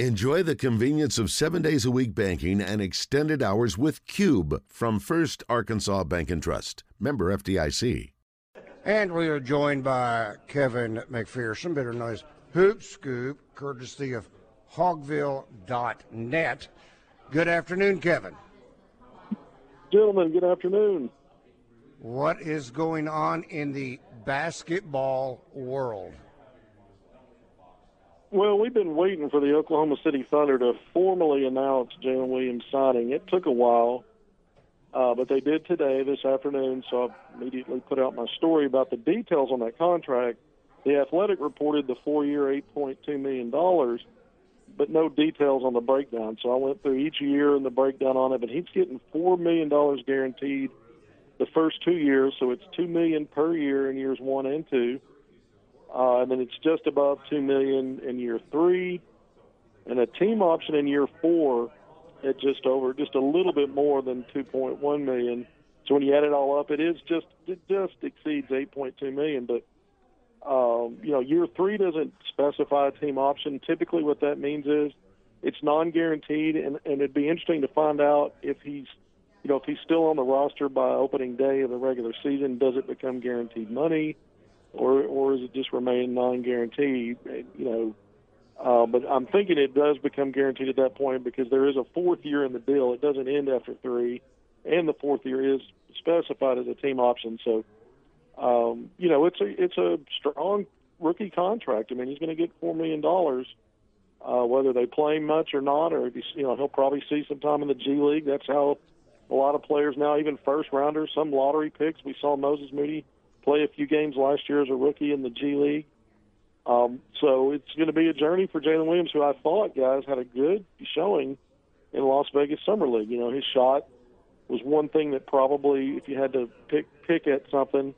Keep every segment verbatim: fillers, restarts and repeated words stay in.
Enjoy the convenience of seven days a week banking and extended hours with Cube from First Arkansas Bank and Trust. Member F D I C. And we are joined by Kevin McPherson, better known as Hoop Scoop, courtesy of hogville dot net. Good afternoon, Kevin. Gentlemen, good afternoon. What is going on in the basketball world? Well, we've been waiting for the Oklahoma City Thunder to formally announce Jalen Williams' signing. It took a while. Uh, but they did today, this afternoon, so I immediately put out my story about the details on that contract. The Athletic reported the four-year, eight point two million dollars, but no details on the breakdown. So I went through each year and the breakdown on it, but he's getting four million dollars guaranteed the first two years, so it's two million dollars per year in years one and two. Uh, and then it's just above two million dollars in year three, and a team option in year four at just over, just a little bit more than two point one million dollars. So when you add it all up, it is just, it just exceeds eight point two million dollars. But, um, you know, year three doesn't specify a team option. Typically what that means is it's non-guaranteed, and, and it'd be interesting to find out if he's, you know, if he's still on the roster by opening day of the regular season, does it become guaranteed money, or or is it just remain non-guaranteed, you know, Uh, but I'm thinking it does become guaranteed at that point because there is a fourth year in the deal. It doesn't end after three, and the fourth year is specified as a team option. So, um, you know, it's a it's a strong rookie contract. I mean, he's going to get four million dollars, uh, whether they play much or not, or if he's, you know, he'll probably see some time in the G League. That's how a lot of players now, even first rounders, some lottery picks. We saw Moses Moody play a few games last year as a rookie in the G League. Um, so it's going to be a journey for Jalen Williams, who I thought, guys, had a good showing in Las Vegas Summer League. You know, his shot was one thing that probably, if you had to pick pick at something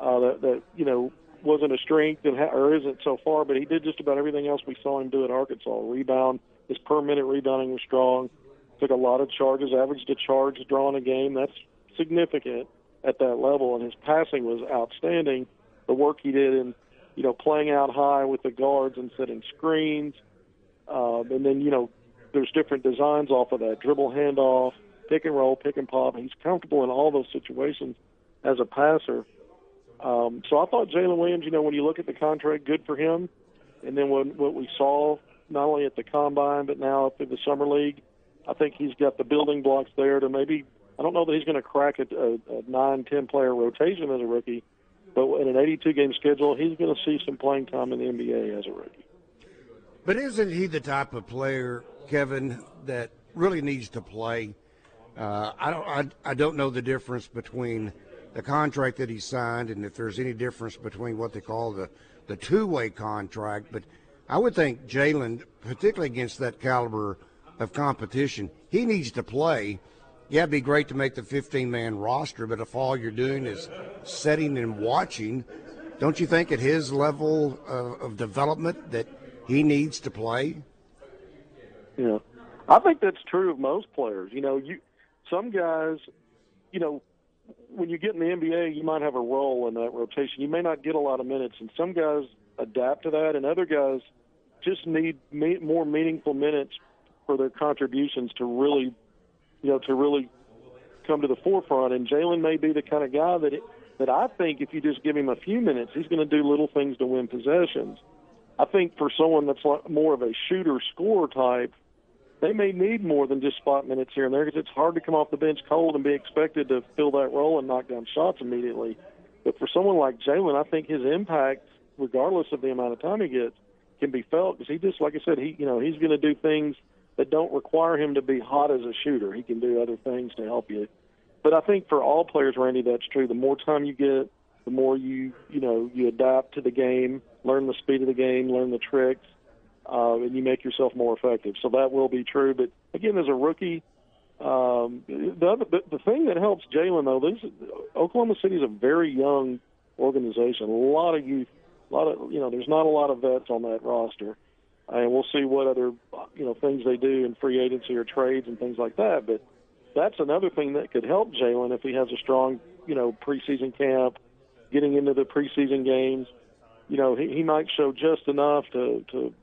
uh, that, that, you know, wasn't a strength and ha- or isn't so far, but he did just about everything else we saw him do at Arkansas. Rebound, his per-minute rebounding was strong, took a lot of charges, averaged a charge drawn a game. That's significant at that level, and his passing was outstanding. The work he did in, you know, playing out high with the guards and setting screens. Uh, and then, you know, there's different designs off of that. Dribble handoff, pick and roll, pick and pop. He's comfortable in all those situations as a passer. Um, so I thought Jalen Williams, you know, when you look at the contract, good for him. And then when, what we saw, not only at the Combine, but now up in the Summer League, I think he's got the building blocks there to maybe, I don't know that he's going to crack a, a, a nine, ten player rotation as a rookie, but in an eighty-two game schedule, he's going to see some playing time in the N B A as a rookie. But isn't he the type of player, Kevin, that really needs to play? Uh, I don't. I, I don't know the difference between the contract that he signed and if there's any difference between what they call the the two-way contract. But I would think Jalen, particularly against that caliber of competition, he needs to play. Yeah, it'd be great to make the fifteen-man roster, but if all you're doing is sitting and watching, don't you think at his level of, of development that he needs to play? Yeah, I think that's true of most players. You know, you some guys, you know, when you get in the N B A, you might have a role in that rotation. You may not get a lot of minutes, and some guys adapt to that, and other guys just need more meaningful minutes for their contributions to really – you know, to really come to the forefront. And Jalen may be the kind of guy that it, that I think if you just give him a few minutes, he's going to do little things to win possessions. I think for someone that's like more of a shooter-scorer type, they may need more than just spot minutes here and there because it's hard to come off the bench cold and be expected to fill that role and knock down shots immediately. But for someone like Jalen, I think his impact, regardless of the amount of time he gets, can be felt because he just, like I said, he you know he's going to do things that don't require him to be hot as a shooter. He can do other things to help you. But I think for all players, Randy, that's true. The more time you get, the more you, you know, you adapt to the game, learn the speed of the game, learn the tricks, uh, and you make yourself more effective. So that will be true. But, again, as a rookie, um, the, other, the thing that helps Jalen, though, this, Oklahoma City is a very young organization, a lot of youth, a lot of, you know, there's not a lot of vets on that roster. And we'll see what other, you know, things they do in free agency or trades and things like that. But that's another thing that could help Jalen if he has a strong, you know, preseason camp, getting into the preseason games. You know, he, he might show just enough to, to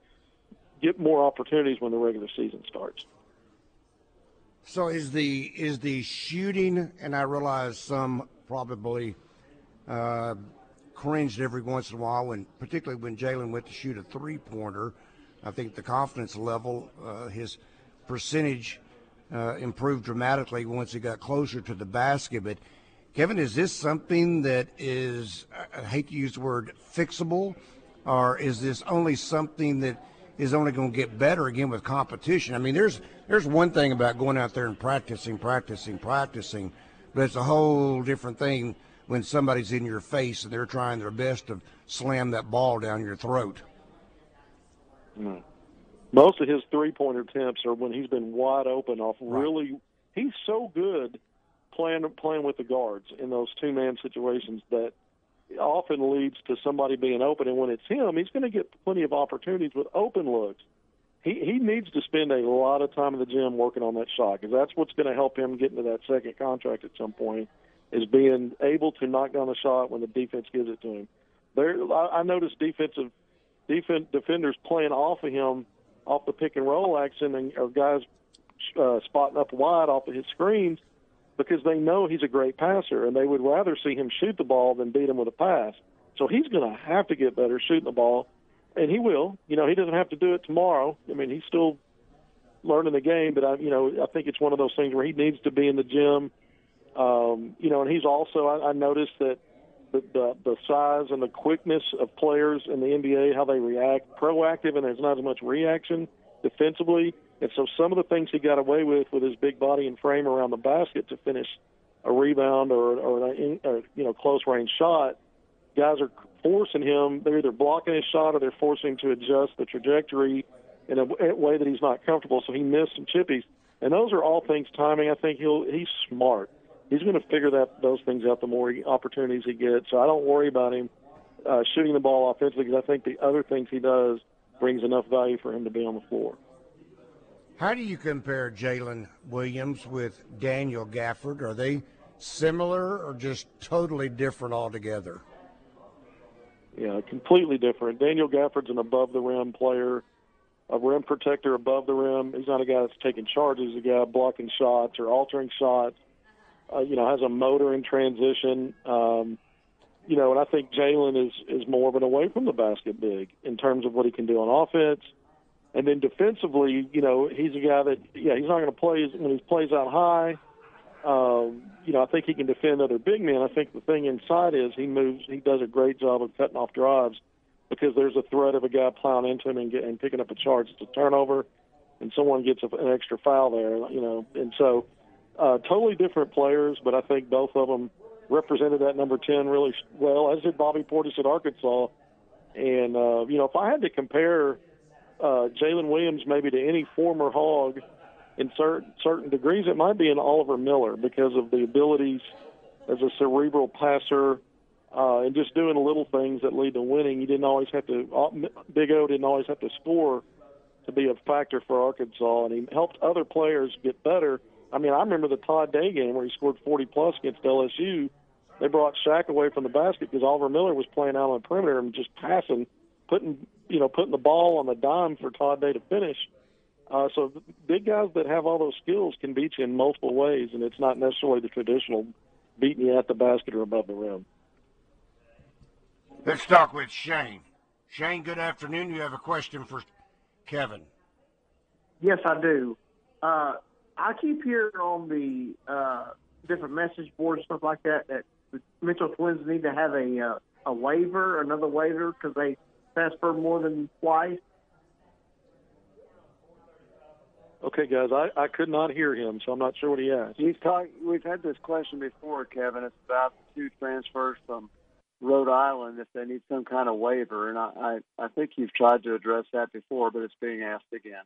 get more opportunities when the regular season starts. So is the is the shooting, and I realize some probably uh, cringed every once in a while, when, particularly when Jalen went to shoot a three-pointer, I think the confidence level, uh, his percentage uh, improved dramatically once he got closer to the basket. But, Kevin, is this something that is, I hate to use the word fixable, or is this only something that is only going to get better again with competition? I mean, there's there's one thing about going out there and practicing, practicing, practicing, but it's a whole different thing when somebody's in your face and they're trying their best to slam that ball down your throat. Mm. Most of his three-pointer attempts are when he's been wide open off right. really – he's so good playing, playing with the guards in those two-man situations that often leads to somebody being open, and when it's him, he's going to get plenty of opportunities with open looks. He he needs to spend a lot of time in the gym working on that shot, because that's what's going to help him get into that second contract at some point, is being able to knock down a shot when the defense gives it to him. There, I, I noticed defensive defense, defenders playing off of him off the pick-and-roll action, and or guys uh, spotting up wide off of his screens, because they know he's a great passer, and they would rather see him shoot the ball than beat him with a pass. So he's going to have to get better shooting the ball, and he will. You know, he doesn't have to do it tomorrow. I mean, he's still learning the game, but, I, you know, I think it's one of those things where he needs to be in the gym. Um, you know, and he's also, I, I noticed that the, the, the size and the quickness of players in the N B A, how they react, proactive, and there's not as much reaction defensively. And so some of the things he got away with with his big body and frame around the basket to finish a rebound or, or, an, or you know, close-range shot, guys are forcing him. They're either blocking his shot or they're forcing him to adjust the trajectory in a way that he's not comfortable. So he missed some chippies. And those are all things timing. I think he'll he's smart. He's going to figure that those things out the more he, opportunities he gets. So I don't worry about him uh, shooting the ball offensively, because I think the other things he does brings enough value for him to be on the floor. How do you compare Jalen Williams with Daniel Gafford? Are they similar or just totally different altogether? Yeah, completely different. Daniel Gafford's an above-the-rim player, a rim protector above the rim. He's not a guy that's taking charges. He's a guy blocking shots or altering shots, uh, you know, has a motor in transition. Um, you know, and I think Jalen is, is more of an away-from-the-basket big in terms of what he can do on offense. And then defensively, you know, he's a guy that, yeah, he's not going to play when he plays out high. Um, you know, I think he can defend other big men. I think the thing inside is he moves, he does a great job of cutting off drives, because there's a threat of a guy plowing into him and, get, and picking up a charge. It's a turnover, and someone gets a, an extra foul there, you know. And so uh, totally different players, but I think both of them represented that number ten really well, as did Bobby Portis at Arkansas. And, uh, you know, if I had to compare – Uh, Jalen Williams maybe to any former Hog in certain certain degrees, it might be an Oliver Miller, because of the abilities as a cerebral passer uh, and just doing little things that lead to winning. He didn't always have to Big O didn't always have to score to be a factor for Arkansas, and he helped other players get better. I mean, I remember the Todd Day game where he scored forty plus against L S U. They brought Shaq away from the basket because Oliver Miller was playing out on the perimeter and just passing, putting you know, putting the ball on the dime for Todd Day to finish. Uh, so big guys that have all those skills can beat you in multiple ways, and it's not necessarily the traditional beating you at the basket or above the rim. Let's talk with Shane. Shane, good afternoon. You have a question for Kevin. Yes, I do. Uh, I keep hearing on the uh, different message boards and stuff like that that the Mitchell Twins need to have a, uh, a waiver, another waiver, because they – transfer more than twice. Okay, guys, I, I could not hear him, so I'm not sure what he asked. He's talk, we've had this question before, Kevin. It's about two transfers from Rhode Island, if they need some kind of waiver, and I, I, I think you've tried to address that before, but it's being asked again.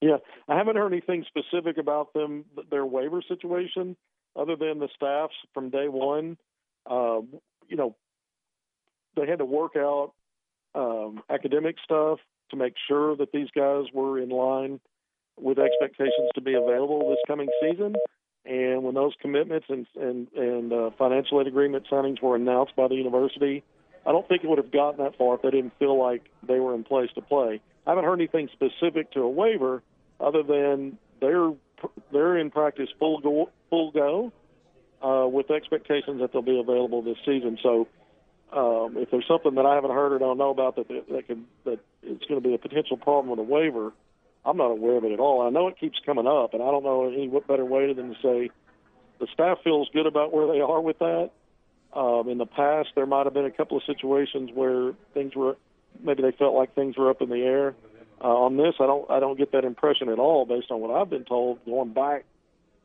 Yeah, I haven't heard anything specific about them, their waiver situation, other than the staffs from day one. Uh, you know, they had to work out um, academic stuff to make sure that these guys were in line with expectations to be available this coming season. And when those commitments and, and, and uh, financial aid agreement signings were announced by the university, I don't think it would have gotten that far if they didn't feel like they were in place to play. I haven't heard anything specific to a waiver other than they're they're in practice full go, full go uh, with expectations that they'll be available this season. So um, if there's something that I haven't heard or don't know about that that, that can that it's going to be a potential problem with a waiver, I'm not aware of it at all. I know it keeps coming up, and I don't know any better way than to say the staff feels good about where they are with that. Um, in the past, there might have been a couple of situations where things were maybe they felt like things were up in the air. Uh, on this, I don't I don't get that impression at all based on what I've been told going back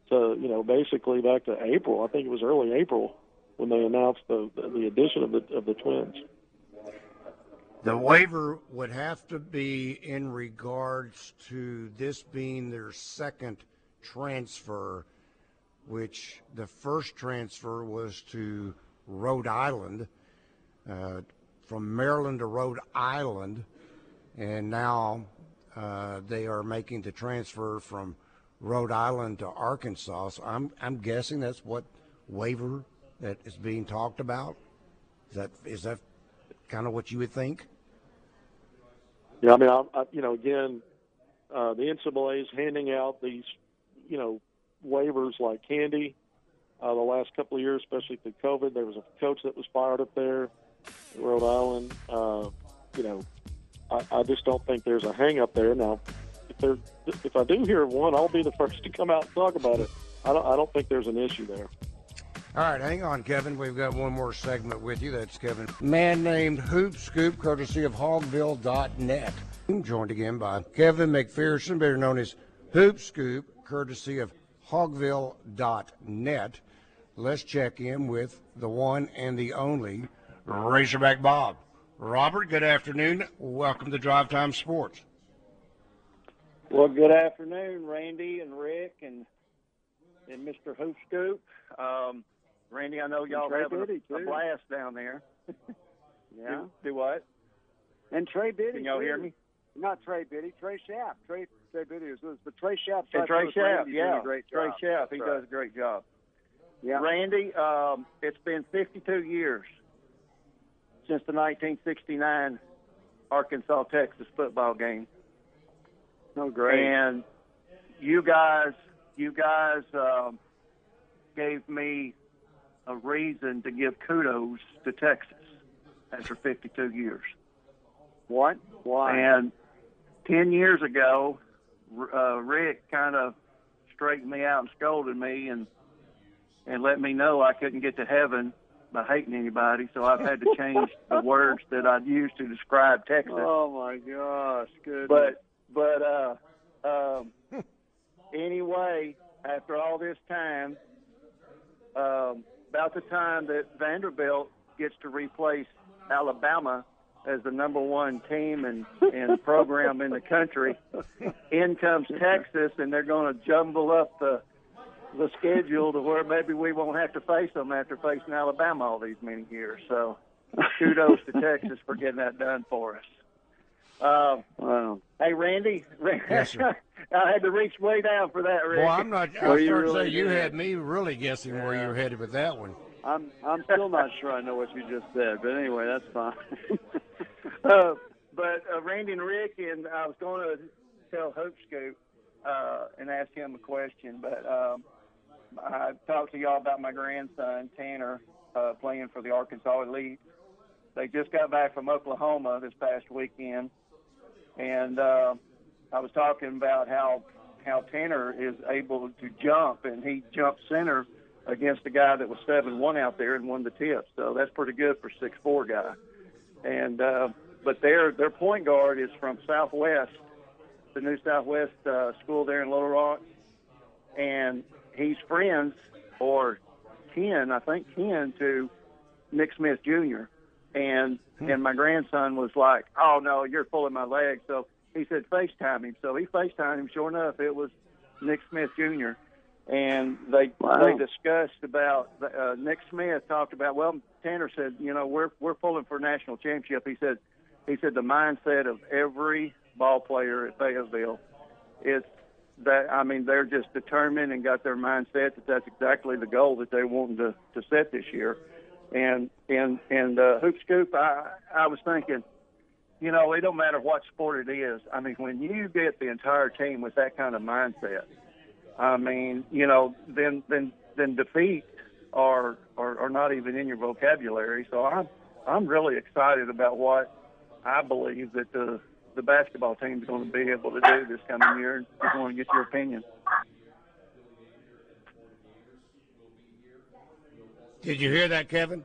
to, you know, basically back to April. I think it was early April when they announced the the addition of the of the twins. The waiver would have to be in regards to this being their second transfer, which the first transfer was to Rhode Island, uh, from Maryland to Rhode Island, and now uh, they are making the transfer from Rhode Island to Arkansas. So I'm I'm guessing that's what waiver that is being talked about. Is that is that kind of what you would think? Yeah, I mean, I, I, you know, again, uh, the N C double A is handing out these, you know, waivers like candy uh, the last couple of years, especially through COVID. There was a coach that was fired up there in Rhode Island. Uh, you know, I, I just don't think there's a hang-up there. Now, if there, if I do hear one, I'll be the first to come out and talk about it. I don't, I don't think there's an issue there. All right, hang on, Kevin. We've got one more segment with you. That's Kevin. Man named Hoop Scoop, courtesy of hogville dot net. I'm joined again by Kevin McPherson, better known as Hoop Scoop, courtesy of hogville dot net. Let's check in with the one and the only Razorback Bob. Robert, good afternoon. Welcome to Drive Time Sports. Well, good afternoon, Randy and Rick and and Mister Hoop Scoop. Um, Randy, I know y'all have a, a blast down there. Yeah. Do, do what? And Trey Biddy. Can y'all hear me? Not Trey Biddy, Trey Schaap. Trey Trey Biddy is with us, but Trey Schaap. And Trey Schaap, yeah, great Trey Schaap, he right. does a great job. Yeah, Randy, um, it's been fifty-two years since the nineteen sixty-nine Arkansas-Texas football game. No, oh, great. And you guys, you guys um, gave me a reason to give kudos to Texas after fifty-two years. What? Why? And ten years ago, uh, Rick kind of straightened me out and scolded me and and let me know I couldn't get to heaven by hating anybody, so I've had to change the words that I'd use to describe Texas. Oh, my gosh. Goodness. But, but uh, um, anyway, after all this time, um, about the time that Vanderbilt gets to replace Alabama as the number one team and, and program in the country, in comes Texas, and they're going to jumble up the the schedule to where maybe we won't have to face them after facing Alabama all these many years. So kudos to Texas for getting that done for us. Um, wow. Hey, Randy, yes, I had to reach way down for that, Randy. Well, I'm not – I was going to say you had me really guessing yeah. where you were headed with that one. I'm I'm still not sure I know what you just said, but anyway, that's fine. uh, but uh, Randy and Rick, and I was going to tell Hoop Scoop uh, and ask him a question, but um, I talked to y'all about my grandson, Tanner, uh, playing for the Arkansas Elite. They just got back from Oklahoma this past weekend, and uh, I was talking about how how Tanner is able to jump, and he jumped center against the guy that was seven one out there and won the tip. So that's pretty good for six four guy. And uh, but their their point guard is from Southwest, the new Southwest uh, school there in Little Rock. And he's friends, or kin, I think kin, to Nick Smith Junior And hmm. and my grandson was like, oh, no, you're pulling my leg. So he said FaceTime him. So he FaceTimed him. Sure enough, it was Nick Smith Junior And they wow. they discussed about uh, Nick Smith talked about. Well, Tanner said, you know, we're we're pulling for a national championship. He said, he said the mindset of every ball player at Fayetteville is that, I mean, they're just determined and got their mindset that that's exactly the goal that they wanted to, to set this year. And and and uh, Hoop Scoop, I I was thinking, you know, it don't matter what sport it is. I mean, when you get the entire team with that kind of mindset, I mean, you know, then then then defeat are are, are not even in your vocabulary. So I'm I'm really excited about what I believe that the the basketball team is going to be able to do this coming year. And just want to get your opinion. Did you hear that, Kevin?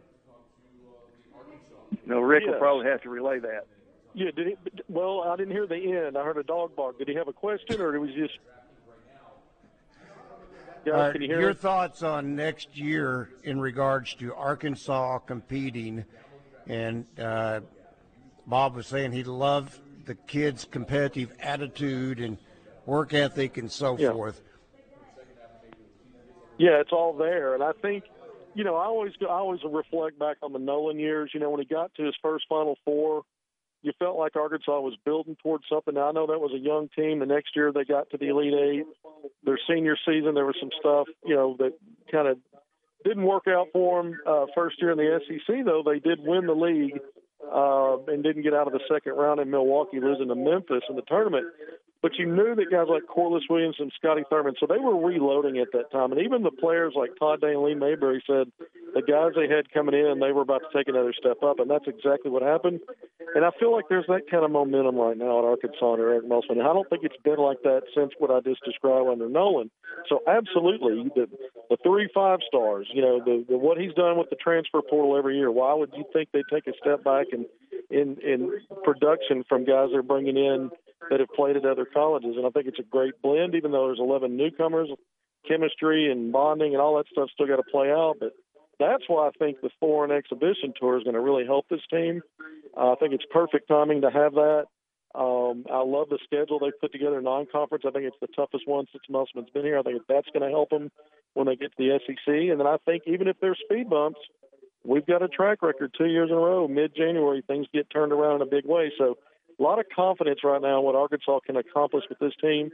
No, Rick yes. will probably have to relay that. Yeah, did he? Well, I didn't hear the end. I heard a dog bark. Did he have a question, or it was just? Yeah, uh, can you hear your it? Thoughts on next year in regards to Arkansas competing? And uh, Bob was saying he loved the kids' competitive attitude and work ethic and so yeah. forth. Yeah, it's all there, and I think. You know, I always I always reflect back on the Nolan years. You know, when he got to his first Final Four, you felt like Arkansas was building towards something. Now, I know that was a young team. The next year they got to the Elite Eight. Their senior season, there was some stuff, you know, that kind of didn't work out for them. Uh, first year in the S E C, though, they did win the league uh, and didn't get out of the second round in Milwaukee, losing to Memphis in the tournament. But you knew that guys like Corliss Williams and Scotty Thurman, so they were reloading at that time. And even the players like Todd Day and Lee Mayberry said the guys they had coming in, they were about to take another step up, and that's exactly what happened. And I feel like there's that kind of momentum right now at Arkansas under Eric Musselman. I don't think it's been like that since what I just described under Nolan. So absolutely, the, the three five-stars, you know, the, the what he's done with the transfer portal every year, why would you think they take a step back in, in, in production from guys they're bringing in that have played at other colleges? And I think it's a great blend, even though there's eleven newcomers, chemistry and bonding and all that stuff still got to play out. But that's why I think the foreign exhibition tour is going to really help this team. Uh, I think it's perfect timing to have that. Um, I love the schedule they put together, non-conference. I think it's the toughest one since Musselman's been here. I think that's going to help them when they get to the S E C. And then I think even if there's speed bumps, we've got a track record two years in a row. Mid-January, things get turned around in a big way. So a lot of confidence right now in what Arkansas can accomplish with this team.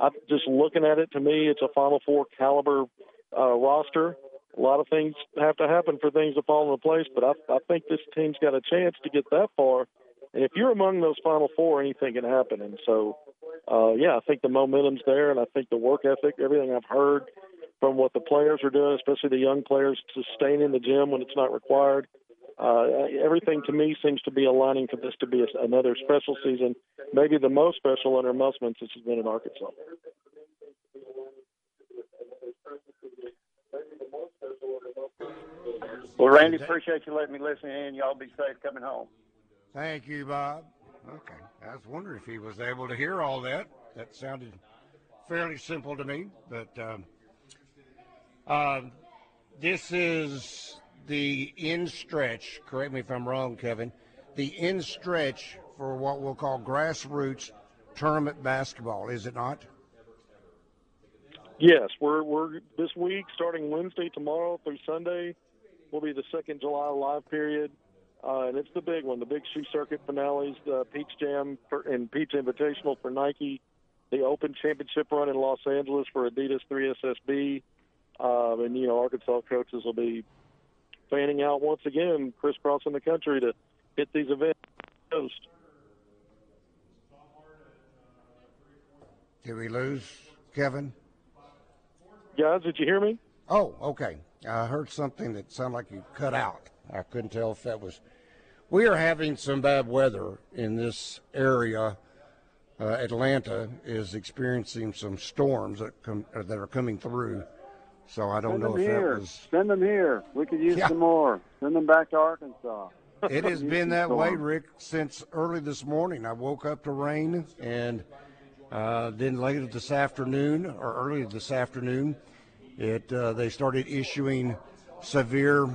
I'm just looking at it, to me, it's a Final Four caliber uh, roster. A lot of things have to happen for things to fall into place, but I, I think this team's got a chance to get that far. And if you're among those Final Four, anything can happen. And so, uh, yeah, I think the momentum's there, and I think the work ethic, everything I've heard from what the players are doing, especially the young players, staying in the gym when it's not required. Uh, everything to me seems to be aligning for this to be a, another special season, maybe the most special under Musselman since he's been in Arkansas. Well, Randy, appreciate you letting me listen in. Y'all be safe coming home. Thank you, Bob. Okay. I was wondering if he was able to hear all that. That sounded fairly simple to me, but um, uh, this is – the end stretch, correct me if I'm wrong, Kevin, the end stretch for what we'll call grassroots tournament basketball, is it not? Yes, we're we're this week, starting Wednesday, tomorrow through Sunday, will be the second July live period, uh, and it's the big one, the big shoe circuit finales, the Peach Jam for, and Peach Invitational for Nike, the Open Championship run in Los Angeles for Adidas three S S B, uh, and, you know, Arkansas coaches will be fanning out once again, crisscrossing the country to hit these events. Did we lose Kevin? Guys, did you hear me? Oh, okay. I heard something that sounded like you cut out. I couldn't tell if that was. We are having some bad weather in this area. Uh, Atlanta is experiencing some storms that come uh, that are coming through. So I don't know if that was... Send them here. We could use some more. Send them back to Arkansas. It has been that way, Rick, since early this morning. I woke up to rain, and uh, then later this afternoon, or early this afternoon, it uh, they started issuing severe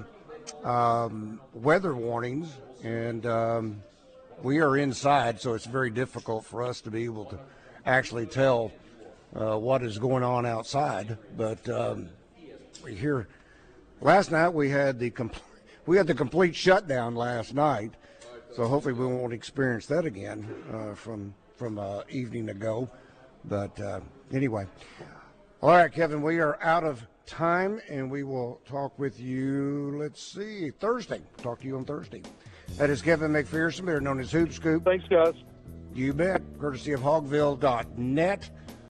um, weather warnings, and um, we are inside, so it's very difficult for us to be able to actually tell uh, what is going on outside. But... Um, we hear last night we had the complete we had the complete shutdown last night, so hopefully we won't experience that again uh, from from uh, evening ago. But uh, anyway, all right, Kevin, we are out of time, and we will talk with you. Let's see, Thursday. Talk to you on Thursday. That is Kevin McPherson, better known as Hoop Scoop. Thanks, guys. You bet. Courtesy of hogville dot net.